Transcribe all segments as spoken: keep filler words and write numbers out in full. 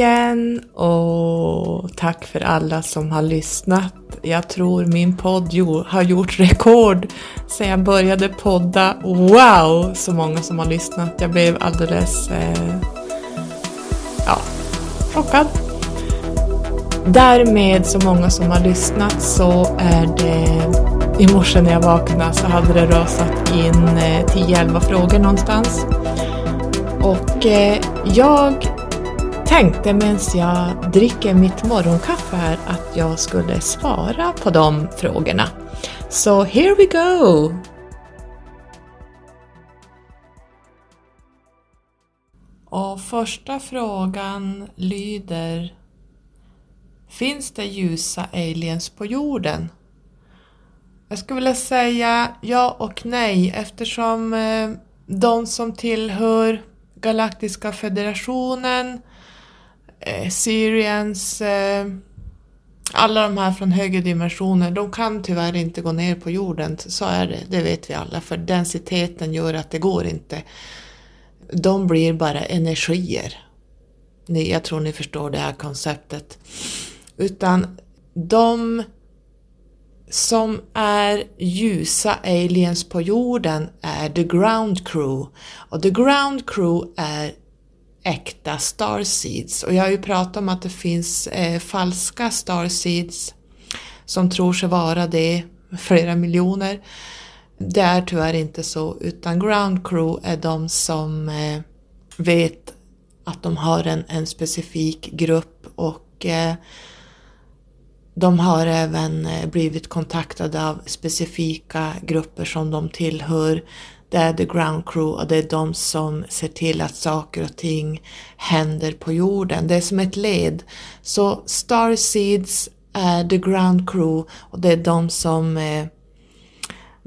igen och tack för alla som har lyssnat. Jag tror min podd har gjort rekord sedan jag började podda. Wow, så många som har lyssnat. Jag blev alldeles eh, ja, chockad. Därmed så många som har lyssnat så är det... I morse när jag vaknade så hade det rasat in tio elva frågor någonstans. Och eh, jag tänkte medan jag dricker mitt morgonkaffe här att jag skulle svara på de frågorna. Så here we go! Och första frågan lyder: finns det ljusa aliens på jorden? Jag skulle vilja säga ja och nej, eftersom de som tillhör Galaktiska Federationen, Sirians, alla de här från högre dimensioner, de kan tyvärr inte gå ner på jorden. Så är det, det vet vi alla, för densiteten gör att det går inte. De blir bara energier. Ni, jag tror ni förstår det här konceptet. Utan de... som är ljusa aliens på jorden är The Ground Crew. Och The Ground Crew är äkta starseeds. Och jag har ju pratat om att det finns eh, falska starseeds som tror sig vara det, flera miljoner. Det är tyvärr inte så, utan Ground Crew är de som eh, vet att de har en, en specifik grupp och... Eh, de har även blivit kontaktade av specifika grupper som de tillhör. Det är The Ground Crew och det är de som ser till att saker och ting händer på jorden. Det är som ett led. Så Starseeds är The Ground Crew och det är de som eh,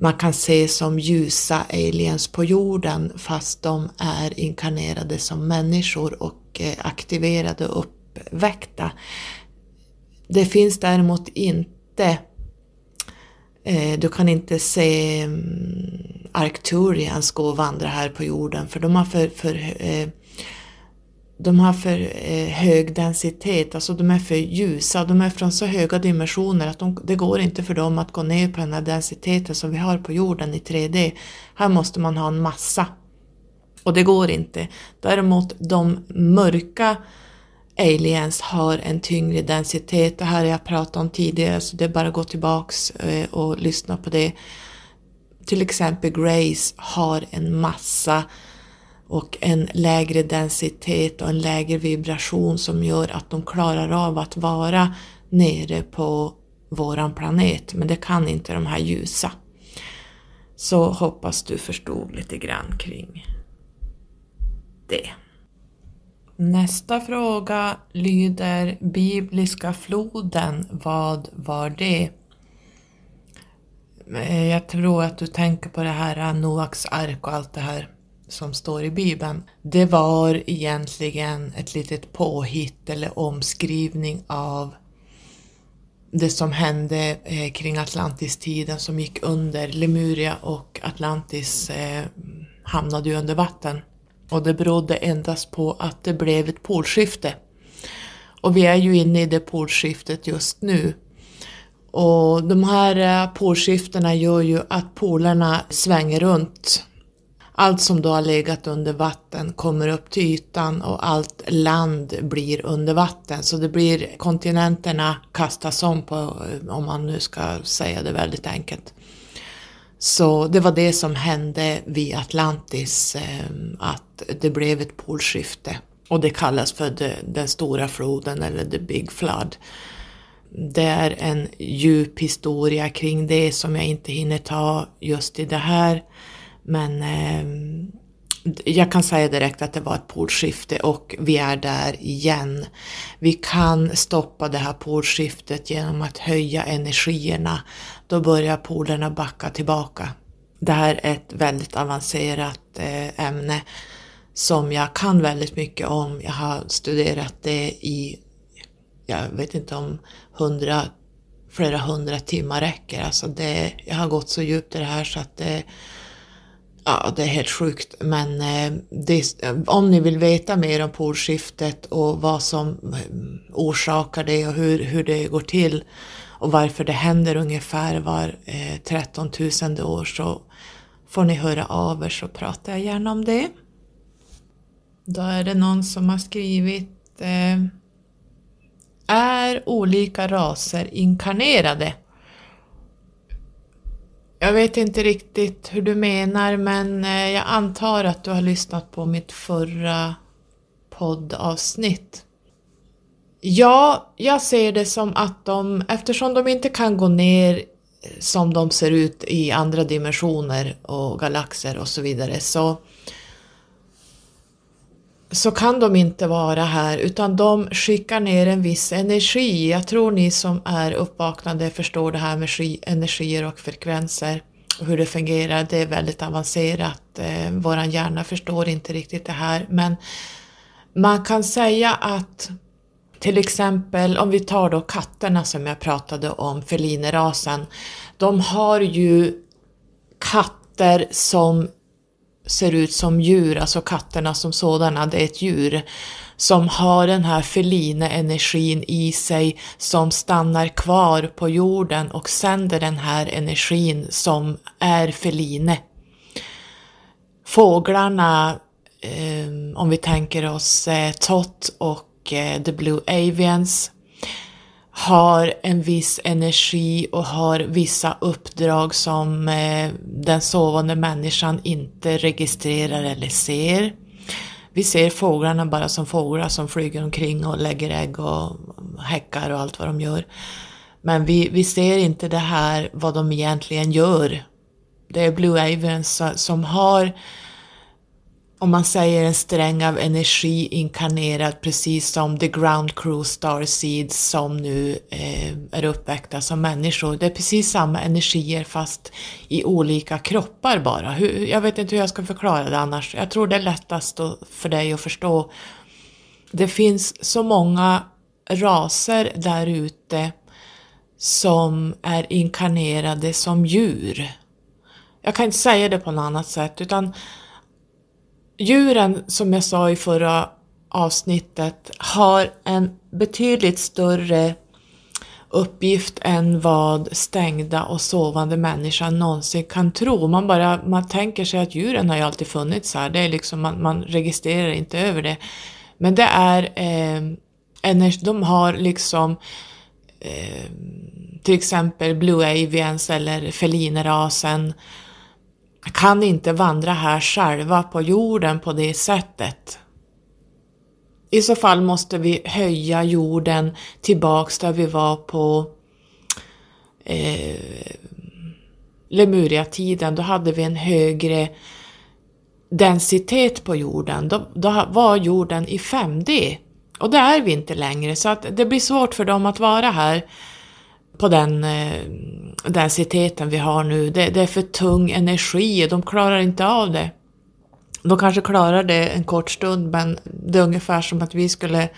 man kan se som ljusa aliens på jorden, fast de är inkarnerade som människor och eh, aktiverade och uppväckta. Det finns däremot inte, eh, du kan inte se Arcturians gå och vandra här på jorden, för de har för, för, eh, de har för eh, hög densitet, alltså de är för ljusa, de är från så höga dimensioner att de, det går inte för dem att gå ner på den här densiteten som vi har på jorden i tre D. Här måste man ha en massa och det går inte. Däremot de mörka aliens har en tyngre densitet. Det här har jag pratat om tidigare, så det är bara att gå tillbaks och lyssna på det. Till exempel Grace har en massa och en lägre densitet och en lägre vibration som gör att de klarar av att vara nere på våran planet. Men det kan inte de här ljusa. Så hoppas du förstod lite grann kring det. Nästa fråga lyder: bibliska floden, vad var det? Jag tror att du tänker på det här Noaks ark och allt det här som står i Bibeln. Det var egentligen ett litet påhitt eller omskrivning av det som hände kring Atlantistiden som gick under. Lemuria och Atlantis hamnade ju under vatten. Och det berodde endast på att det blev ett polskifte. Och vi är ju inne i det polskiftet just nu. Och de här polskiftena gör ju att polerna svänger runt. Allt som då har legat under vatten kommer upp till ytan och allt land blir under vatten. Så det blir, kontinenterna kastas om på, om man nu ska säga det väldigt enkelt. Så det var det som hände vid Atlantis, att det blev ett polskifte. Och det kallas för den stora floden eller the big flood. Det är en djup historia kring det som jag inte hinner ta just i det här. Men jag kan säga direkt att det var ett polskifte och vi är där igen. Vi kan stoppa det här polskiftet genom att höja energierna. Då börjar polerna backa tillbaka. Det här är ett väldigt avancerat ämne som jag kan väldigt mycket om. Jag har studerat det i, jag vet inte om hundra, flera hundra timmar räcker. Alltså det, jag har gått så djupt i det här så att det Ja, det är helt sjukt. Men eh, det, om ni vill veta mer om polskiftet och vad som orsakar det och hur, hur det går till och varför det händer ungefär var eh, tretton tusen år, så får ni höra av er, så pratar jag gärna om det. Då är det någon som har skrivit eh, är olika raser inkarnerade? Jag vet inte riktigt hur du menar, men jag antar att du har lyssnat på mitt förra poddavsnitt. Ja, jag ser det som att de, eftersom de inte kan gå ner som de ser ut i andra dimensioner och galaxer och så vidare, så, så kan de inte vara här, utan de skickar ner en viss energi. Jag tror ni som är uppvaknade förstår det här med energier och frekvenser och hur det fungerar. Det är väldigt avancerat. Våran hjärna förstår inte riktigt det här. Men man kan säga att till exempel om vi tar då katterna som jag pratade om, feline-rasen. De har ju katter som ser ut som djur, alltså katterna som sådana, det är ett djur som har den här feline-energin i sig som stannar kvar på jorden och sänder den här energin som är feline. Fåglarna, eh, om vi tänker oss eh, Tot och eh, The Blue Avians, har en viss energi och har vissa uppdrag som eh, den sovande människan inte registrerar eller ser. Vi ser fåglarna bara som fåglar som flyger omkring och lägger ägg och häckar och allt vad de gör. Men vi, vi ser inte det här, vad de egentligen gör. Det är Blue Avians som har, om man säger, en sträng av energi inkarnerad, precis som The Ground Crew Starseeds som nu eh, är uppväckta som människor. Det är precis samma energier fast i olika kroppar bara. Hur, jag vet inte hur jag ska förklara det annars. Jag tror det är lättast då för dig att förstå. Det finns så många raser där ute som är inkarnerade som djur. Jag kan inte säga det på något annat sätt, utan djuren, som jag sa i förra avsnittet, har en betydligt större uppgift än vad stängda och sovande människan någonsin kan tro. Man bara man tänker sig att djuren har ju alltid funnits här. Det är liksom, man, man registrerar inte över det. Men det är eh, de har liksom eh, till exempel Blue Avians eller feline-rasen kan inte vandra här själva på jorden på det sättet. I så fall måste vi höja jorden tillbaks där vi var på eh, Lemuria-tiden. Då hade vi en högre densitet på jorden. Då, då var jorden i fem D. Och det är vi inte längre. Så att det blir svårt för dem att vara här på den eh, densiteten vi har nu. Det, det är för tung energi. De klarar inte av det. De kanske klarar det en kort stund, men det är ungefär som att vi skulle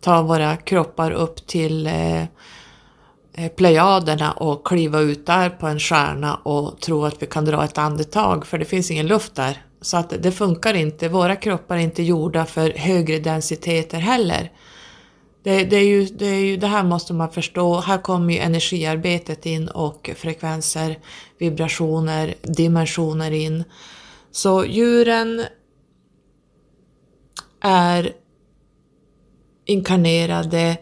ta våra kroppar upp till eh, plejaderna och kliva ut där på en stjärna och tro att vi kan dra ett andetag, för det finns ingen luft där. Så att det funkar inte. Våra kroppar är inte gjorda för högre densiteter heller. Det, det, är ju, det, är ju, det här måste man förstå. Här kommer ju energiarbetet in och frekvenser, vibrationer, dimensioner in. Så djuren är inkarnerade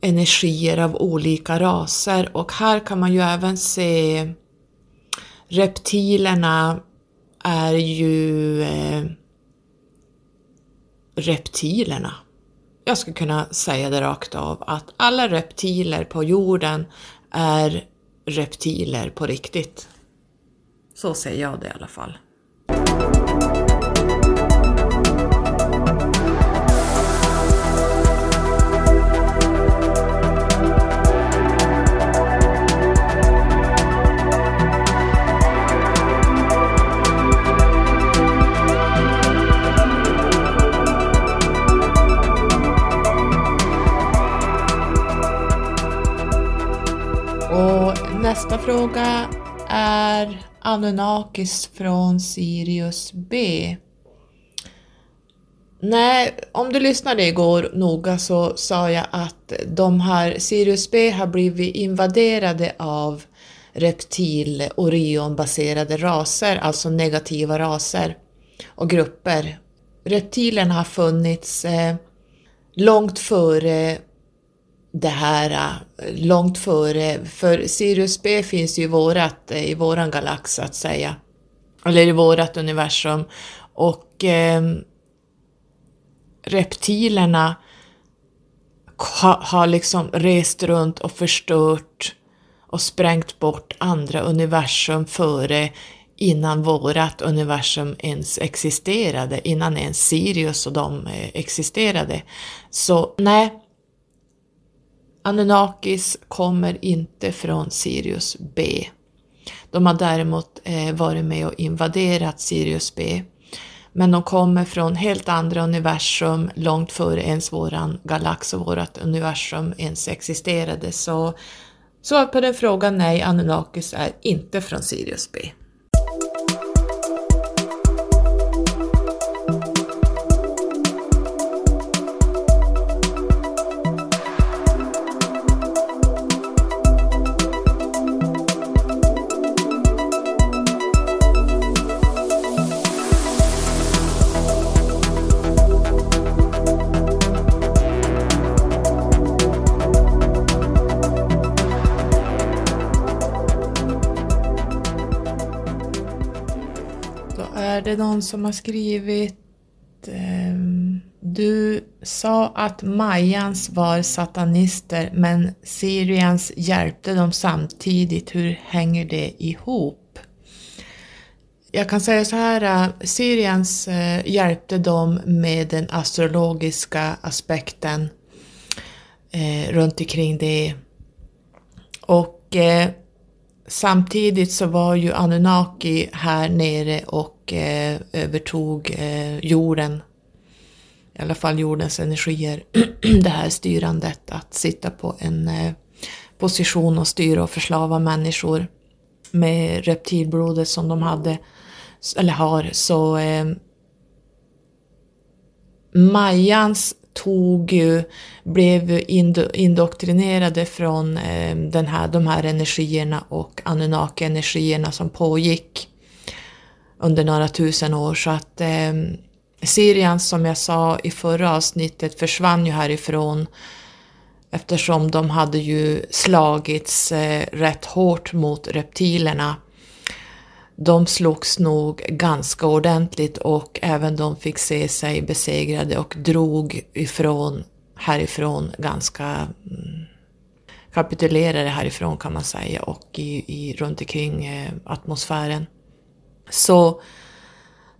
energier av olika raser. Och här kan man ju även se reptilerna är ju eh, reptilerna. Jag skulle kunna säga det rakt av att alla reptiler på jorden är reptiler på riktigt. Så säger jag det i alla fall. Nästa fråga är Anunnakis från Sirius B. Nej, om du lyssnade igår noga så sa jag att de här Sirius B har blivit invaderade av reptil- och orion-baserade raser, alltså negativa raser och grupper. Reptilerna har funnits eh, långt före det här, långt före, för Sirius B finns ju i, vårat, i våran galax att säga, eller i vårat universum, och eh, reptilerna ha, har liksom rest runt och förstört och sprängt bort andra universum före, innan vårat universum ens existerade, innan ens Sirius och de existerade. Så nej, Anunnakis kommer inte från Sirius B. De har däremot eh, varit med och invaderat Sirius B. Men de kommer från helt andra universum, långt före ens våran galax och vårat universum ens existerade. Så svar på den frågan, nej, Anunnakis är inte från Sirius B. Någon som har skrivit eh, du sa att Mayans var satanister men Sirians hjälpte dem samtidigt, hur hänger det ihop? Jag kan säga så här, eh, Sirians eh, hjälpte dem med den astrologiska aspekten eh, runt omkring det, och eh, samtidigt så var ju Anunnaki här nere och eh, övertog eh, jorden, i alla fall jordens energier, det här styrandet att sitta på en eh, position och styra och förslava människor med reptilblodet som de hade, eller har. Så eh, Mayans tog ju, blev indo, indoktrinerade från eh, den här, de här energierna och Anunnaki-energierna som pågick under några tusen år. Så att eh, Sirians, som jag sa i förra avsnittet, försvann ju härifrån eftersom de hade ju slagits eh, rätt hårt mot reptilerna. De slogs nog ganska ordentligt och även de fick se sig besegrade och drog ifrån härifrån, ganska kapitulerade härifrån kan man säga, och i, i, runt omkring atmosfären. Så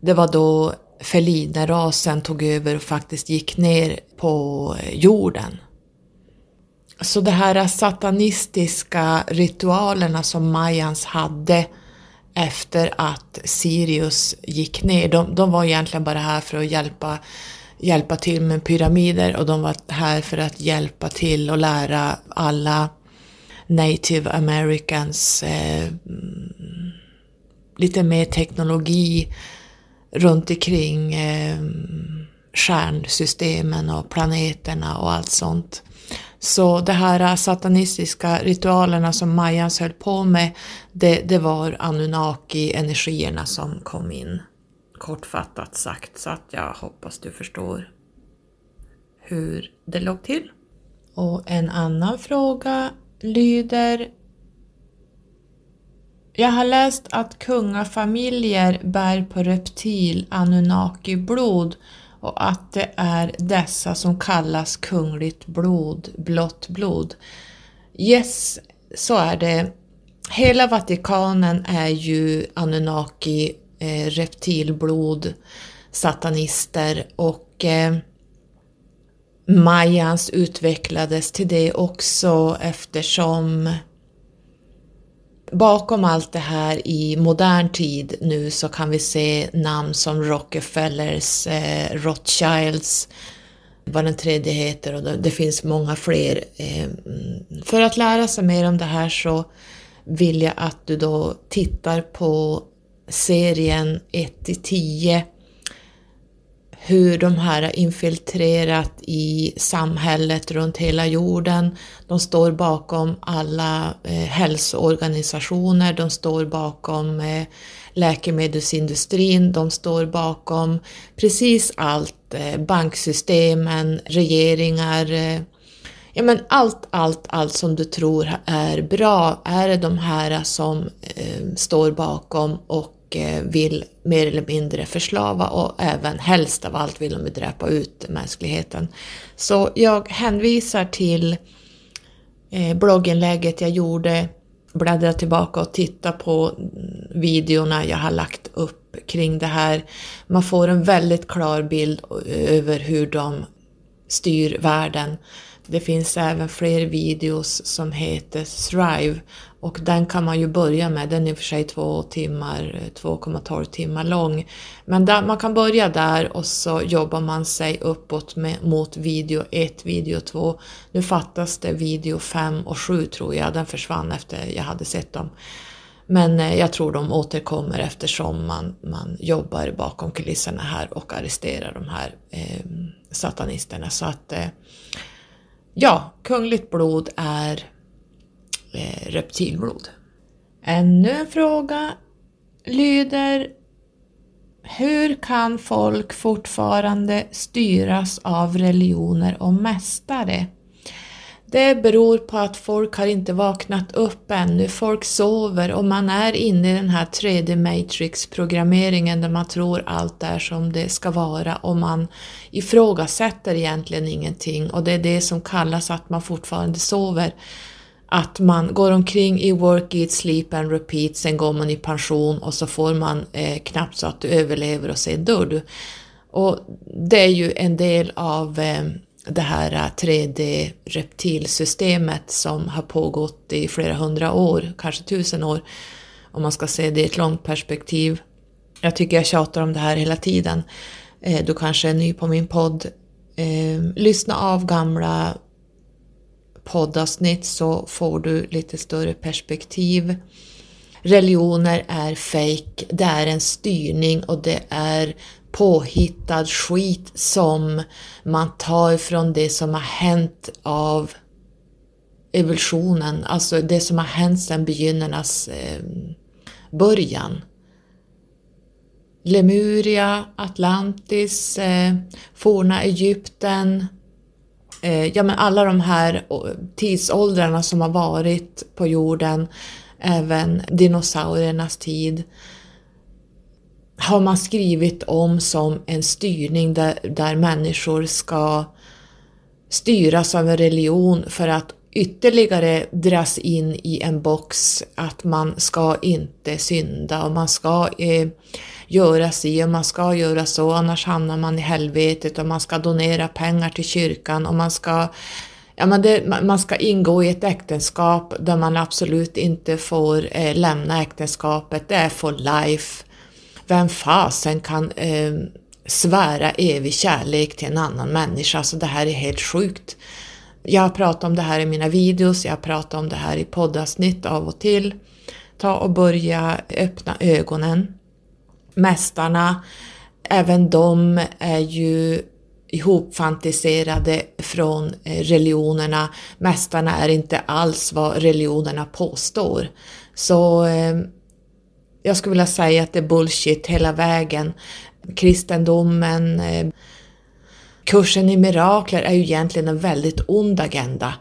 det var då Feline-rasen tog över och faktiskt gick ner på jorden. Så de här satanistiska ritualerna som Mayans hade efter att Sirius gick ner. De, de var egentligen bara här för att hjälpa, hjälpa till med pyramider. Och de var här för att hjälpa till och lära alla Native Americans eh, lite mer teknologi runt omkring eh, stjärnsystemen och planeterna och allt sånt. Så de här satanistiska ritualerna som Mayans höll på med, det, det var Anunnaki-energierna som kom in. Kortfattat sagt, så att jag hoppas du förstår hur det låg till. Och en annan fråga lyder: jag har läst att kungafamiljer bär på reptil-Anunnaki-blod. Och att det är dessa som kallas kungligt blod, blått blod. Yes, så är det. Hela Vatikanen är ju Anunnaki, eh, reptilblod, satanister. Och eh, Mayans utvecklades till det också, eftersom bakom allt det här i modern tid nu så kan vi se namn som Rockefellers, eh, Rothschilds, vad den tredje heter, och det, det finns många fler. Eh, för att lära sig mer om det här så vill jag att du då tittar på serien ett till tio. Hur de här har infiltrerat i samhället runt hela jorden. De står bakom alla eh, hälsoorganisationer. De står bakom eh, läkemedelsindustrin. De står bakom precis allt. Eh, banksystemen, regeringar. Eh, ja, men allt, allt, allt som du tror är bra är det de här som eh, står bakom och vill mer eller mindre förslava, och även helst av allt vill de dräpa ut mänskligheten. Så jag hänvisar till blogginlägget jag gjorde, bläddra tillbaka och titta på videorna jag har lagt upp kring det här. Man får en väldigt klar bild över hur de styr världen. Det finns även fler videos som heter Thrive, och den kan man ju börja med. Den är i och för sig två timmar, två komma tolv timmar lång. Men där, man kan börja där och så jobbar man sig uppåt med, mot video ett, video två. Nu fattas det video fem och sju tror jag. Den försvann efter jag hade sett dem. Men jag tror de återkommer eftersom man, man jobbar bakom kulisserna här och arresterar de här eh, satanisterna. Så att... Eh, Ja, kungligt blod är eh, reptilblod. Ännu en fråga lyder: hur kan folk fortfarande styras av religioner och mästare? Det beror på att folk har inte vaknat upp ännu. Folk sover och man är inne i den här tre D-matrix-programmeringen där man tror allt är som det ska vara och man ifrågasätter egentligen ingenting. Och det är det som kallas att man fortfarande sover. Att man går omkring i work, eat, sleep and repeat, sen går man i pension och så får man eh, knappt så att du överlever och sen dör du. Och det är ju en del av... Eh, det här tre D-reptilsystemet som har pågått i flera hundra år, kanske tusen år, om man ska se det i ett långt perspektiv. Jag tycker jag tjatar om det här hela tiden. Du kanske är ny på min podd. Lyssna av gamla poddavsnitt så får du lite större perspektiv. Religioner är fake, det är en styrning och det är påhittad skit som man tar från det som har hänt av evolutionen, alltså det som har hänt sedan begynnernas början. Lemuria, Atlantis, forna Egypten, ja men alla de här tidsåldrarna som har varit på jorden, även dinosauriernas tid, har man skrivit om som en styrning där, där människor ska styras av en religion för att ytterligare dras in i en box att man ska inte synda och man ska eh, göra si och man ska göra så, annars hamnar man i helvetet, och man ska donera pengar till kyrkan och man ska, ja, men det, man ska ingå i ett äktenskap där man absolut inte får eh, lämna äktenskapet, det är for life. Vem fasen kan eh, svära evig kärlek till en annan människa? Alltså det här är helt sjukt. Jag har pratat om det här i mina videos. Jag har pratat om det här i poddavsnitt av och till. Ta och börja öppna ögonen. Mästarna, även de är ju ihopfantiserade från religionerna. Mästarna är inte alls vad religionerna påstår. Så... Eh, Jag skulle vilja säga att det är bullshit hela vägen. Kristendomen, kursen i mirakler är ju egentligen en väldigt ond agenda.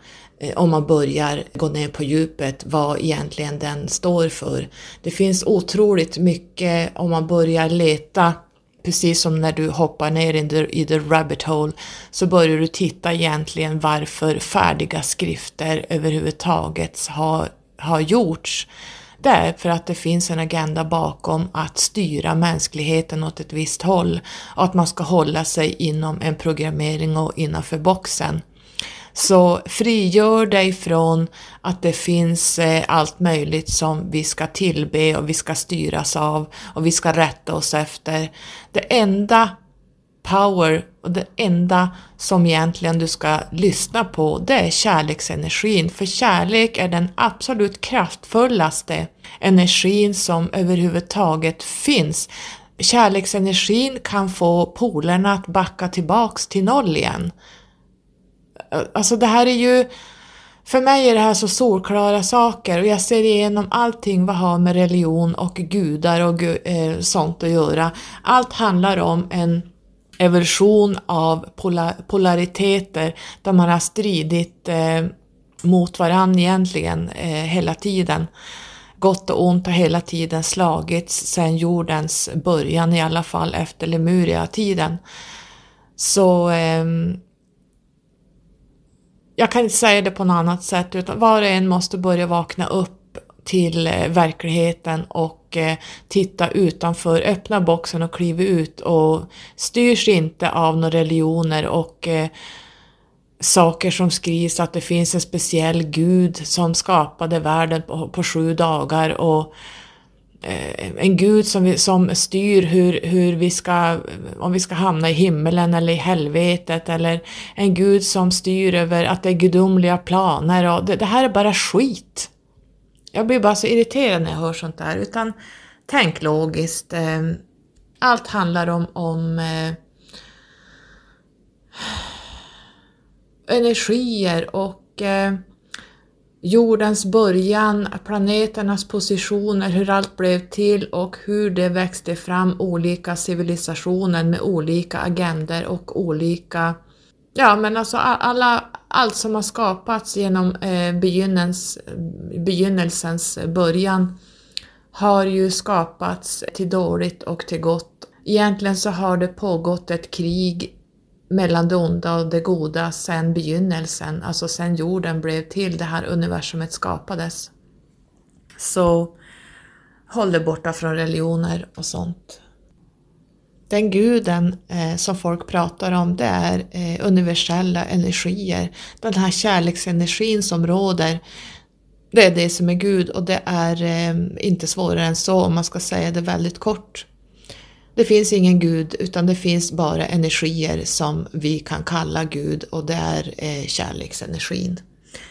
Om man börjar gå ner på djupet vad egentligen den står för. Det finns otroligt mycket om man börjar leta. Precis som när du hoppar ner in the, i the rabbit hole så börjar du titta egentligen varför färdiga skrifter överhuvudtaget har, har gjorts. Därför att det finns en agenda bakom att styra mänskligheten åt ett visst håll. Och att man ska hålla sig inom en programmering och innanför boxen. Så frigör dig från att det finns allt möjligt som vi ska tillbe och vi ska styras av och vi ska rätta oss efter. Det enda power, och det enda som egentligen du ska lyssna på, det är kärleksenergin. För kärlek är den absolut kraftfullaste energin som överhuvudtaget finns. Kärleksenergin kan få polerna att backa tillbaks till noll igen. Alltså det här är ju, för mig är det här så solklara saker, och jag ser igenom allting vad har med religion och gudar och eh, sånt att göra. Allt handlar om en evolution av pola, polariteter där man har stridit eh, mot varandra egentligen eh, hela tiden. Gott och ont har hela tiden slagits sedan jordens början, i alla fall efter Lemuria-tiden. Så eh, jag kan inte säga det på något annat sätt, utan var och en måste börja vakna upp till verkligheten och eh, titta utanför, öppna boxen och kliva ut, och styrs inte av några religioner och eh, saker som skrivs att det finns en speciell gud som skapade världen på, på sju dagar och eh, en gud som, vi, som styr hur, hur vi ska, om vi ska hamna i himmelen eller i helvetet, eller en gud som styr över att det är gudomliga planer. Och det, det här är bara skit. Jag blir bara så irriterad när jag hör sånt där. Utan tänk logiskt. Allt handlar om, om eh, energier och eh, jordens början, planeternas positioner, hur allt blev till och hur det växte fram olika civilisationer med olika agender och olika... Ja, men alltså alla, allt som har skapats genom eh, begynnens, begynnelsens början har ju skapats till dåligt och till gott. Egentligen så har det pågått ett krig mellan det onda och det goda sedan begynnelsen. Alltså sedan jorden blev till, det här universumet skapades. Så håll dig borta från religioner och sånt. Den guden eh, som folk pratar om, det är eh, universella energier. Den här kärleksenergin som råder, det är det som är Gud, och det är eh, inte svårare än så, om man ska säga det väldigt kort. Det finns ingen Gud, utan det finns bara energier som vi kan kalla Gud, och det är eh, kärleksenergin.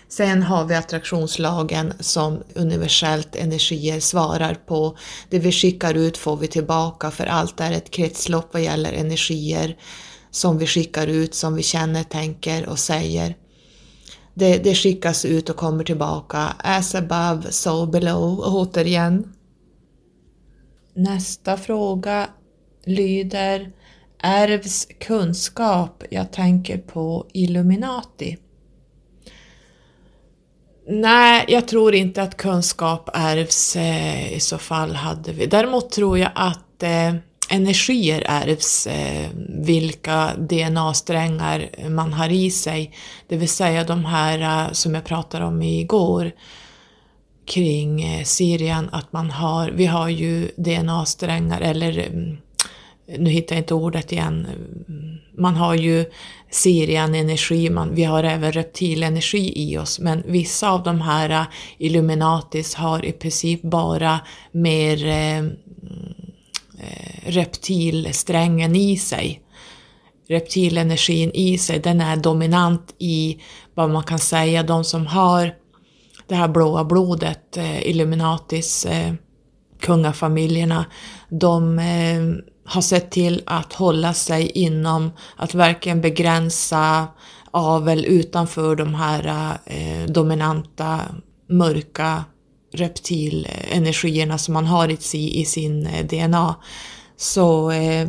Sen har vi attraktionslagen som universellt energier svarar på. Det vi skickar ut får vi tillbaka, för allt är ett kretslopp vad gäller energier som vi skickar ut, som vi känner, tänker och säger. Det, det skickas ut och kommer tillbaka. As above, so below. Och återigen. Nästa fråga lyder: ärvs kunskap? Jag tänker på Illuminati. Nej, jag tror inte att kunskap ärvs, eh, i så fall hade vi. Däremot tror jag att eh, energier ärvs, eh, vilka D N A-strängar man har i sig. Det vill säga de här eh, som jag pratade om igår kring eh, Sirian, att man har, vi har ju D N A-strängar, eller nu hittar jag inte ordet igen, man har ju Sirian-energi, man, vi har även reptilenergi i oss, men vissa av de här Illuminatis har i princip bara mer eh, reptilsträngen i sig. Reptilenergin i sig, den är dominant i vad man kan säga, de som har det här blåa blodet, eh, Illuminatis, eh, kungafamiljerna, de... Eh, har sett till att hålla sig inom, att verkligen begränsa avel utanför de här eh, dominanta, mörka reptilenergierna som man har i, i sin D N A. Så eh,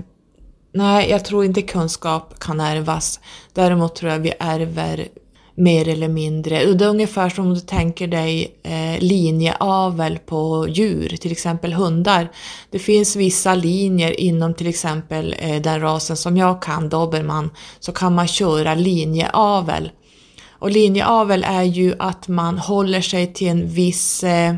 nej, jag tror inte kunskap kan ärvas. Däremot tror jag vi ärver mer eller mindre. Och det är ungefär som om du tänker dig eh, linjeavel på djur, till exempel hundar. Det finns vissa linjer inom till exempel eh, den rasen som jag kan, Doberman, så kan man köra linjeavel. Och linjeavel är ju att man håller sig till en viss eh,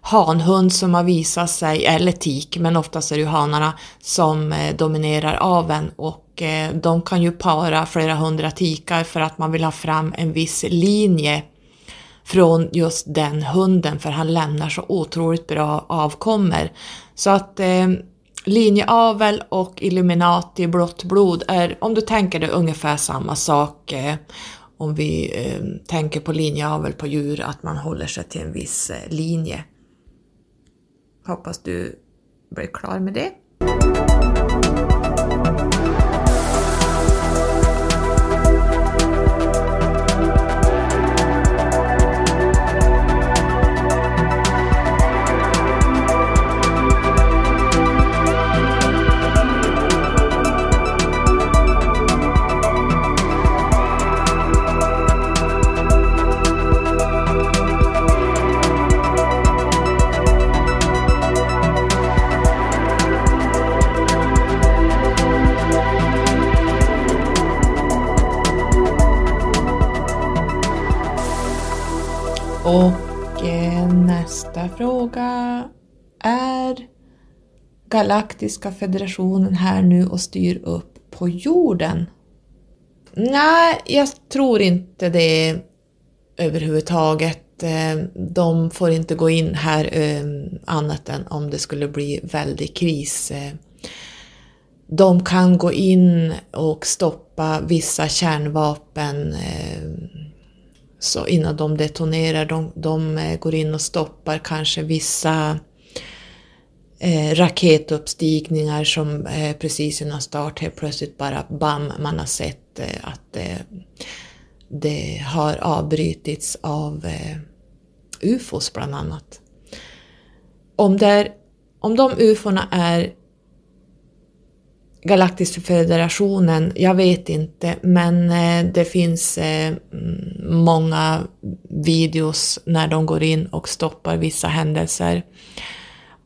hanhund som har visat sig, eller tik, men oftast är det ju hanarna som eh, dominerar aveln, och de kan ju para flera hundra tikar för att man vill ha fram en viss linje från just den hunden, för han lämnar så otroligt bra avkommor. Så att eh, linjeavel och Illuminati, blått blod är, om du tänker det, ungefär samma sak. Eh, om vi eh, tänker på linjeavel på djur, att man håller sig till en viss eh, linje. Hoppas du blir klar med det. Och eh, nästa fråga är: Galaktiska federationen här nu och styr upp på jorden? Nej, jag tror inte det överhuvudtaget. De får inte gå in här eh, annat än om det skulle bli väldigt kris. De kan gå in och stoppa vissa kärnvapen. Eh, Så innan de detonerar, de, de går in och stoppar kanske vissa eh, raketuppstigningar som eh, precis innan start helt plötsligt bara bam, man har sett eh, att eh, det har avbrytits av eh, U F Os bland annat. Om, där, om de U F O:na är Galaktiska federationen, jag vet inte, men eh, det finns eh, många videos när de går in och stoppar vissa händelser.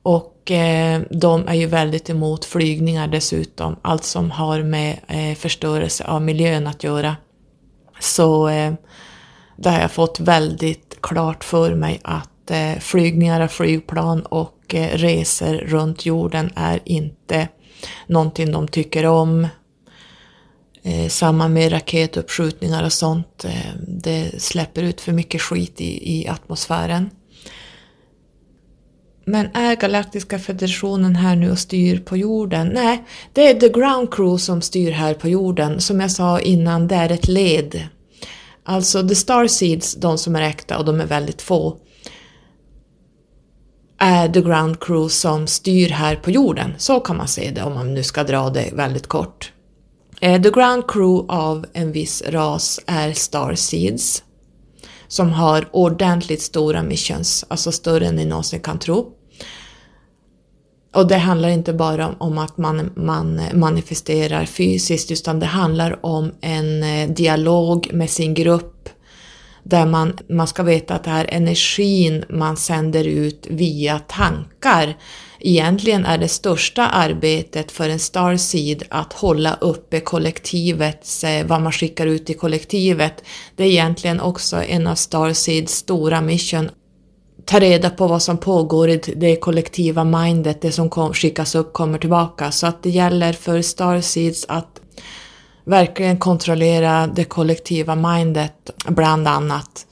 Och eh, de är ju väldigt emot flygningar dessutom, allt som har med eh, förstörelse av miljön att göra. Så eh, det har jag fått väldigt klart för mig att eh, flygningar av flygplan och eh, resor runt jorden är inte någonting de tycker om. Eh, samma med raketuppskjutningar och sånt. Eh, det släpper ut för mycket skit i, i atmosfären. Men är Galaktiska federationen här nu och styr på jorden? Nej, det är The Ground Crew som styr här på jorden. Som jag sa innan, det är ett led. Alltså The Starseeds, de som är äkta, och de är väldigt få, är The Ground Crew som styr här på jorden. Så kan man se det om man nu ska dra det väldigt kort. The Ground Crew av en viss ras är Starseeds, som har ordentligt stora missions, alltså större än ni någonsin kan tro. Och det handlar inte bara om att man, man manifesterar fysiskt, utan det handlar om en dialog med sin grupp, där man, man ska veta att det här energin man sänder ut via tankar. Egentligen är det största arbetet för en starseed att hålla uppe kollektivets, vad man skickar ut i kollektivet. Det är egentligen också en av starseeds stora mission. Ta reda på vad som pågår i det kollektiva mindet, det som kom, skickas upp kommer tillbaka. Så att det gäller för starseeds att verkligen kontrollera det kollektiva mindet bland annat.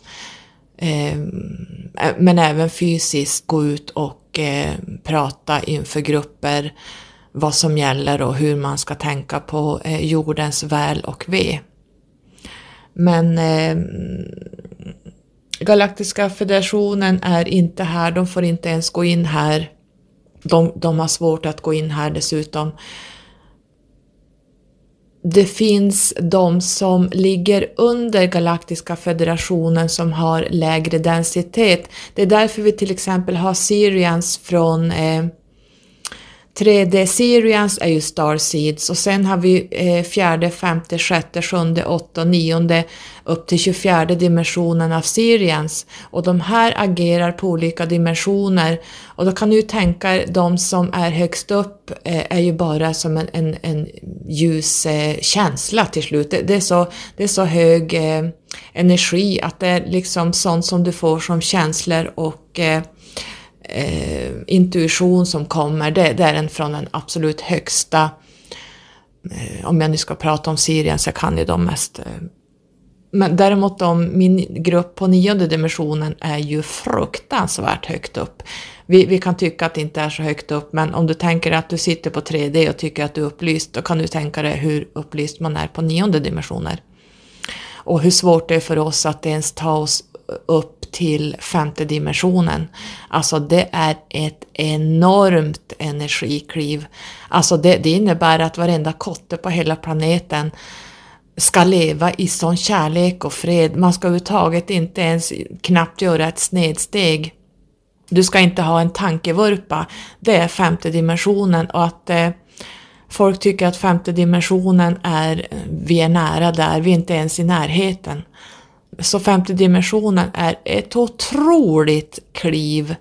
Men även fysiskt gå ut och prata inför grupper vad som gäller och hur man ska tänka på jordens väl och ve. Men Galaktiska federationen är inte här, de får inte ens gå in här. De, de har svårt att gå in här dessutom. Det finns de som ligger under Galaktiska federationen som har lägre densitet. Det är därför vi till exempel har Sirians från eh, tre D. Sirians är ju Starseeds, och sen har vi eh, fjärde, femte, sjätte, sjunde, åtta, nionde upp till tjugofjärde dimensionen av Sirians. Och de här agerar på olika dimensioner, och då kan du ju tänka, de som är högst upp eh, är ju bara som en, en, en ljus eh, känsla till slut. Det, det, är så, det är så hög eh, energi att det är liksom sånt som du får som känslor och eh, Eh, intuition som kommer, det, det är den från den absolut högsta, eh, om jag nu ska prata om Sirians, jag kan ju de mest. Eh, Men däremot om min grupp på nionde dimensionen är ju fruktansvärt högt upp. Vi, vi kan tycka att det inte är så högt upp, men om du tänker att du sitter på tre D och tycker att du är upplyst, då kan du tänka dig hur upplyst man är på nionde dimensioner. Och hur svårt det är för oss att ens ta oss upp till femte dimensionen. Alltså det är ett enormt energikliv. Alltså det, det innebär att varenda kotte på hela planeten ska leva i sån kärlek och fred. Man ska överhuvudtaget inte ens knappt göra ett snedsteg. Du ska inte ha en tankevurpa. Det är femte dimensionen. Och att eh, folk tycker att femte dimensionen är, vi är nära där, vi är inte ens i närheten. Så femte dimensionen är ett otroligt kliv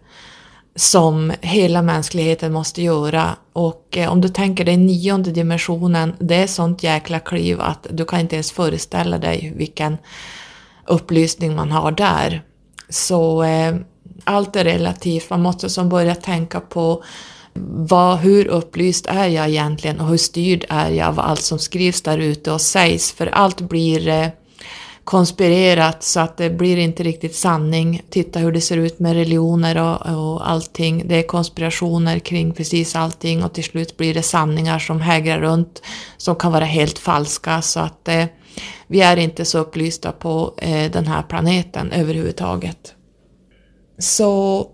som hela mänskligheten måste göra. Och eh, om du tänker dig nionde dimensionen, det är sånt jäkla kliv att du kan inte ens föreställa dig vilken upplysning man har där. Så eh, allt är relativt. Man måste som börja tänka på vad, hur upplyst är jag egentligen och hur styrd är jag av allt som skrivs där ute och sägs. För allt blir eh, konspirerat så att det blir inte riktigt sanning. Titta hur det ser ut med religioner och, och allting. Det är konspirationer kring precis allting och till slut blir det sanningar som hägrar runt som kan vara helt falska. Så att eh, vi är inte så upplysta på eh, den här planeten överhuvudtaget. Så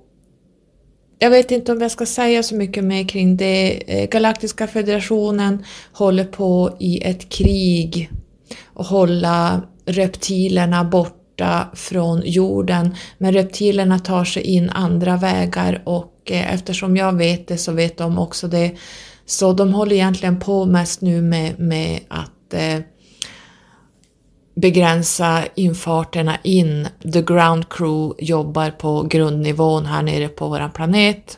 jag vet inte om jag ska säga så mycket mer kring det. Galaktiska federationen håller på i ett krig och hålla reptilerna borta från jorden. Men reptilerna tar sig in andra vägar och eftersom jag vet det så vet de också det. Så de håller egentligen på mest nu med, med att eh, begränsa infarterna in. The ground crew jobbar på grundnivån här nere på vår planet.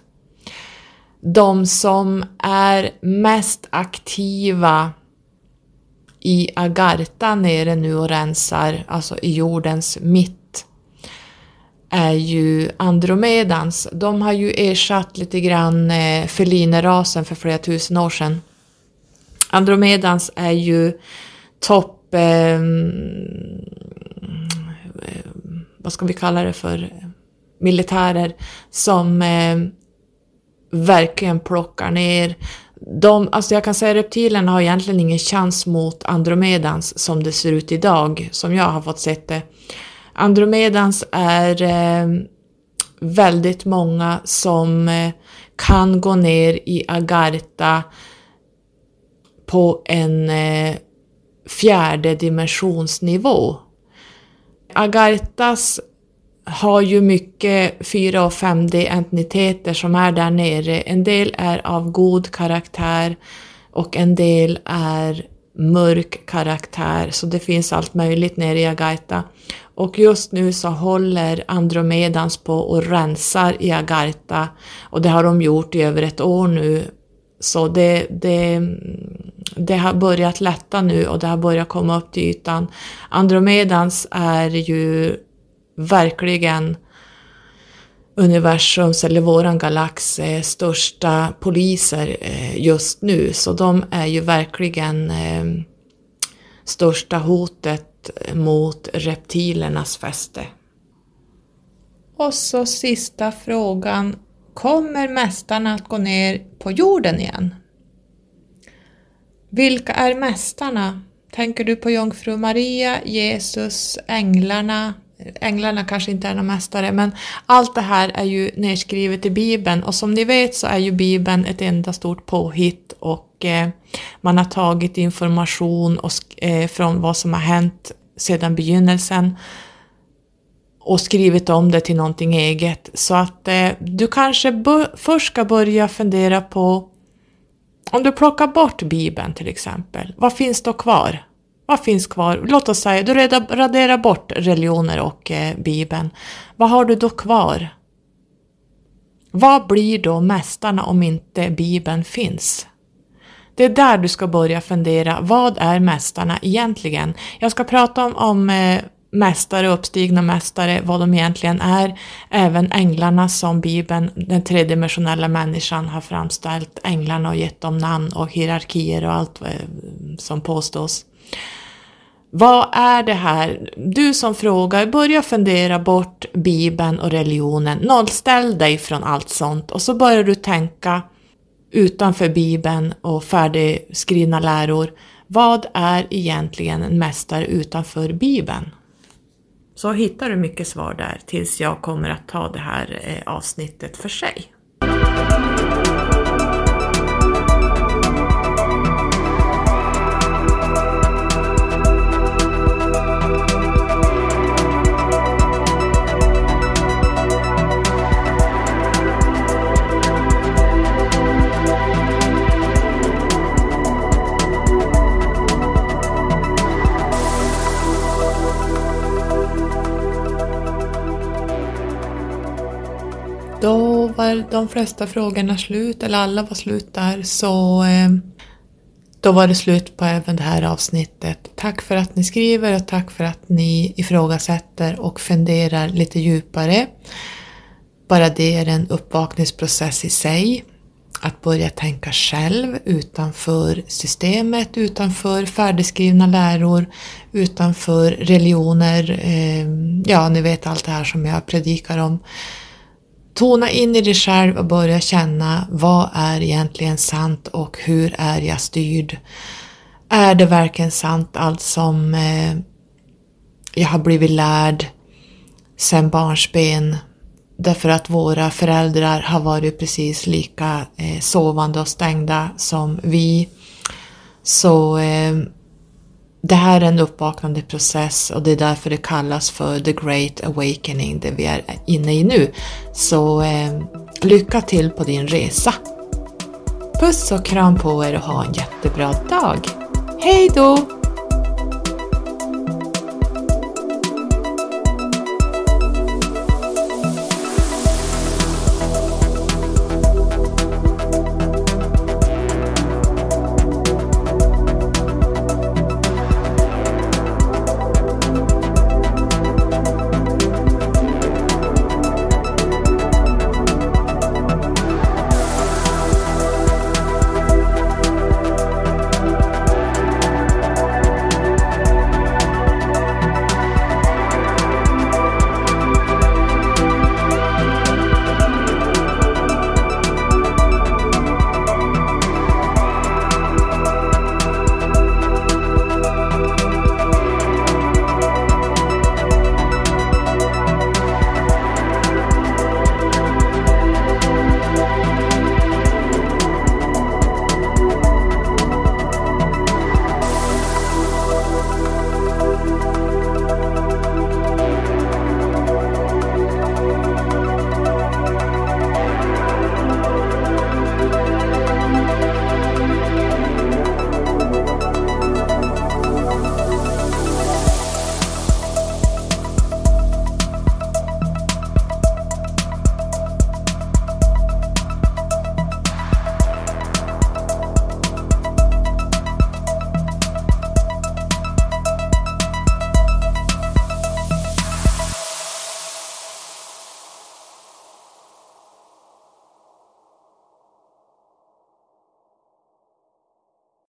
De som är mest aktiva i Agarta nere nu och rensar, alltså i jordens mitt, är ju Andromedans. De har ju ersatt lite grann eh, Feline-rasen för flera tusen år sedan. Andromedans är ju topp Eh, vad ska vi kalla det för, militärer som eh, verkligen plockar ner de, alltså jag kan säga reptilerna har egentligen ingen chans mot Andromedans som det ser ut idag, som jag har fått sett det. Andromedans är eh, väldigt många som eh, kan gå ner i Agarta på en eh, fjärde dimensionsnivå. Agartas har ju mycket fyra- och fem D-entiteter som är där nere. En del är av god karaktär och en del är mörk karaktär. Så det finns allt möjligt nere i Agarta. Och just nu så håller Andromedans på och rensar i Agarta. Och det har de gjort i över ett år nu. Så det... det Det har börjat lätta nu och det har börjat komma upp till ytan. Andromedans är ju verkligen universums eller våran galax största poliser just nu. Så de är ju verkligen största hotet mot reptilernas fäste. Och så sista frågan. Kommer mästarna att gå ner på jorden igen? Vilka är mästarna? Tänker du på Jungfru Maria, Jesus, änglarna? Änglarna kanske inte är någon mästare, men allt det här är ju nedskrivet i Bibeln. Och som ni vet så är ju Bibeln ett enda stort påhitt och eh, man har tagit information och, eh, från vad som har hänt sedan begynnelsen och skrivit om det till någonting eget. Så att eh, du kanske bo- först ska börja fundera på, om du plockar bort Bibeln till exempel, vad finns då kvar? Vad finns kvar? Låt oss säga, du raderar bort religioner och eh, Bibeln. Vad har du då kvar? Vad blir då mästarna om inte Bibeln finns? Det är där du ska börja fundera, vad är mästarna egentligen? Jag ska prata om, om eh, mästare, uppstigna mästare, vad de egentligen är. Även änglarna som Bibeln, den tredimensionella människan har framställt änglarna och gett dem namn och hierarkier och allt som påstås. Vad är det här? Du som frågar, börja fundera bort Bibeln och religionen. Nollställ dig från allt sånt och så börjar du tänka utanför Bibeln och färdigskrivna läror. Vad är egentligen en mästare utanför Bibeln? Så hittar du mycket svar där tills jag kommer att ta det här avsnittet för sig. Då var de flesta frågorna slut, eller alla var slut där, så eh, då var det slut på även det här avsnittet. Tack för att ni skriver och tack för att ni ifrågasätter och funderar lite djupare. Bara det är en uppvakningsprocess i sig. Att börja tänka själv utanför systemet, utanför färdigskrivna läror, utanför religioner, eh, ja ni vet allt det här som jag predikar om. Tona in i dig själv och börja känna vad är egentligen sant och hur är jag styrd? Är det verkligen sant allt som eh, jag har blivit lärd sedan barnsben? Därför att våra föräldrar har varit precis lika eh, sovande och stängda som vi. Så eh, det här är en uppvaknande process och det är därför det kallas för The Great Awakening, det vi är inne i nu. Så eh, lycka till på din resa. Puss och kram på er och ha en jättebra dag. Hej då!